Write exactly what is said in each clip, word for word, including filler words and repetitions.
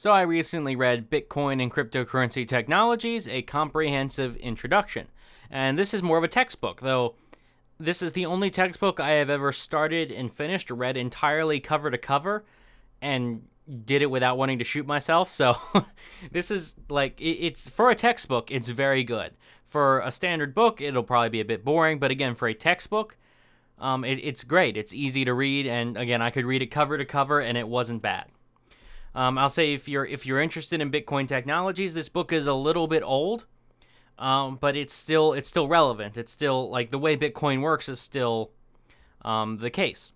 So I recently read Bitcoin and Cryptocurrency Technologies, A Comprehensive Introduction. And this is more of a textbook, though this is the only textbook I have ever started and finished, read entirely cover to cover, and did it without wanting to shoot myself. So this is like, it's for a textbook, it's very good. For a standard book, it'll probably be a bit boring, but again, for a textbook, um, it, it's great. It's easy to read, and again, I could read it cover to cover, and it wasn't bad. Um, I'll say if you're if you're interested in Bitcoin technologies, this book is a little bit old, um, but it's still it's still relevant. It's still like the way Bitcoin works is still um, the case.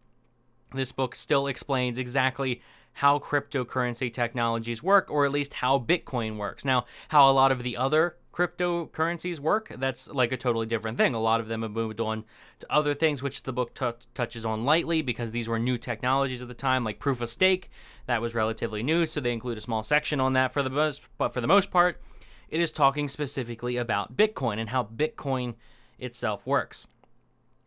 This book still explains exactly how cryptocurrency technologies work, or at least how Bitcoin works. Now, how a lot of the other cryptocurrencies work, that's like a totally different thing. A lot of them have moved on to other things, which the book t- touches on lightly because these were new technologies at the time, like proof of stake. That was relatively new, so they include a small section on that for the most, but for the most part, it is talking specifically about Bitcoin and how Bitcoin itself works.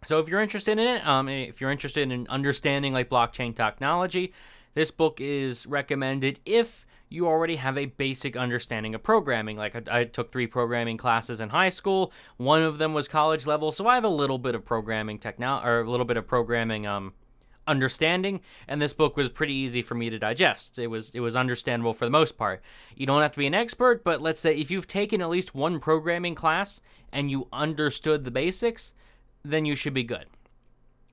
So if you're interested in it, um, if you're interested in understanding like blockchain technology, this book is recommended if you already have a basic understanding of programming. Like I, I took three programming classes in high school. One of them was college level, so I have a little bit of programming techno- or a little bit of programming um, understanding. And this book was pretty easy for me to digest. It was it was understandable for the most part. You don't have to be an expert, but let's say if you've taken at least one programming class and you understood the basics, then you should be good.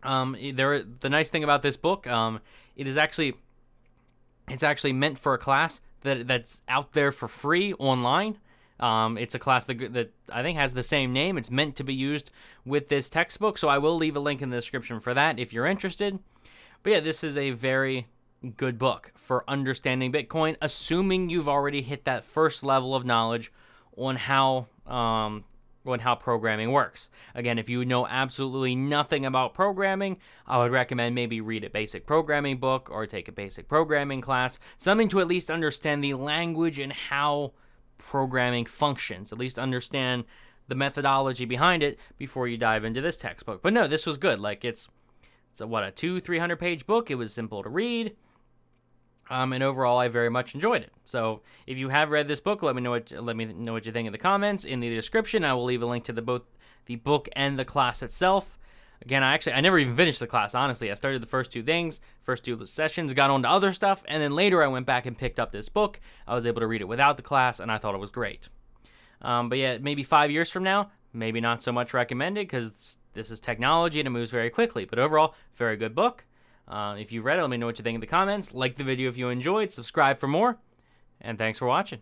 Um, there, the nice thing about this book, um, it is actually. It's actually meant for a class that that's out there for free online. Um, it's a class that, that I think has the same name. It's meant to be used with this textbook, so I will leave a link in the description for that if you're interested. But yeah, this is a very good book for understanding Bitcoin, assuming you've already hit that first level of knowledge on how um, on how programming works. Again, if you know absolutely nothing about programming, I would recommend maybe read a basic programming book or take a basic programming class, something to at least understand the language and how programming functions, at least understand the methodology behind it before you dive into this textbook. But no, this was good. Like it's, it's a, what, a two, three hundred page book. It was simple to read. Um, and overall, I very much enjoyed it. So if you have read this book, let me know what let me know what you think in the comments. In the description, I will leave a link to the both the book and the class itself. Again, I actually I never even finished the class. Honestly, I started the first two things, first two sessions, got on to other stuff, and then later I went back and picked up this book. I was able to read it without the class, and I thought it was great. Um, but yeah, maybe five years from now, maybe not so much recommended because this is technology and it moves very quickly. But overall, very good book. Uh, if you read it, let me know what you think in the comments. Like the video if you enjoyed, subscribe for more, and thanks for watching.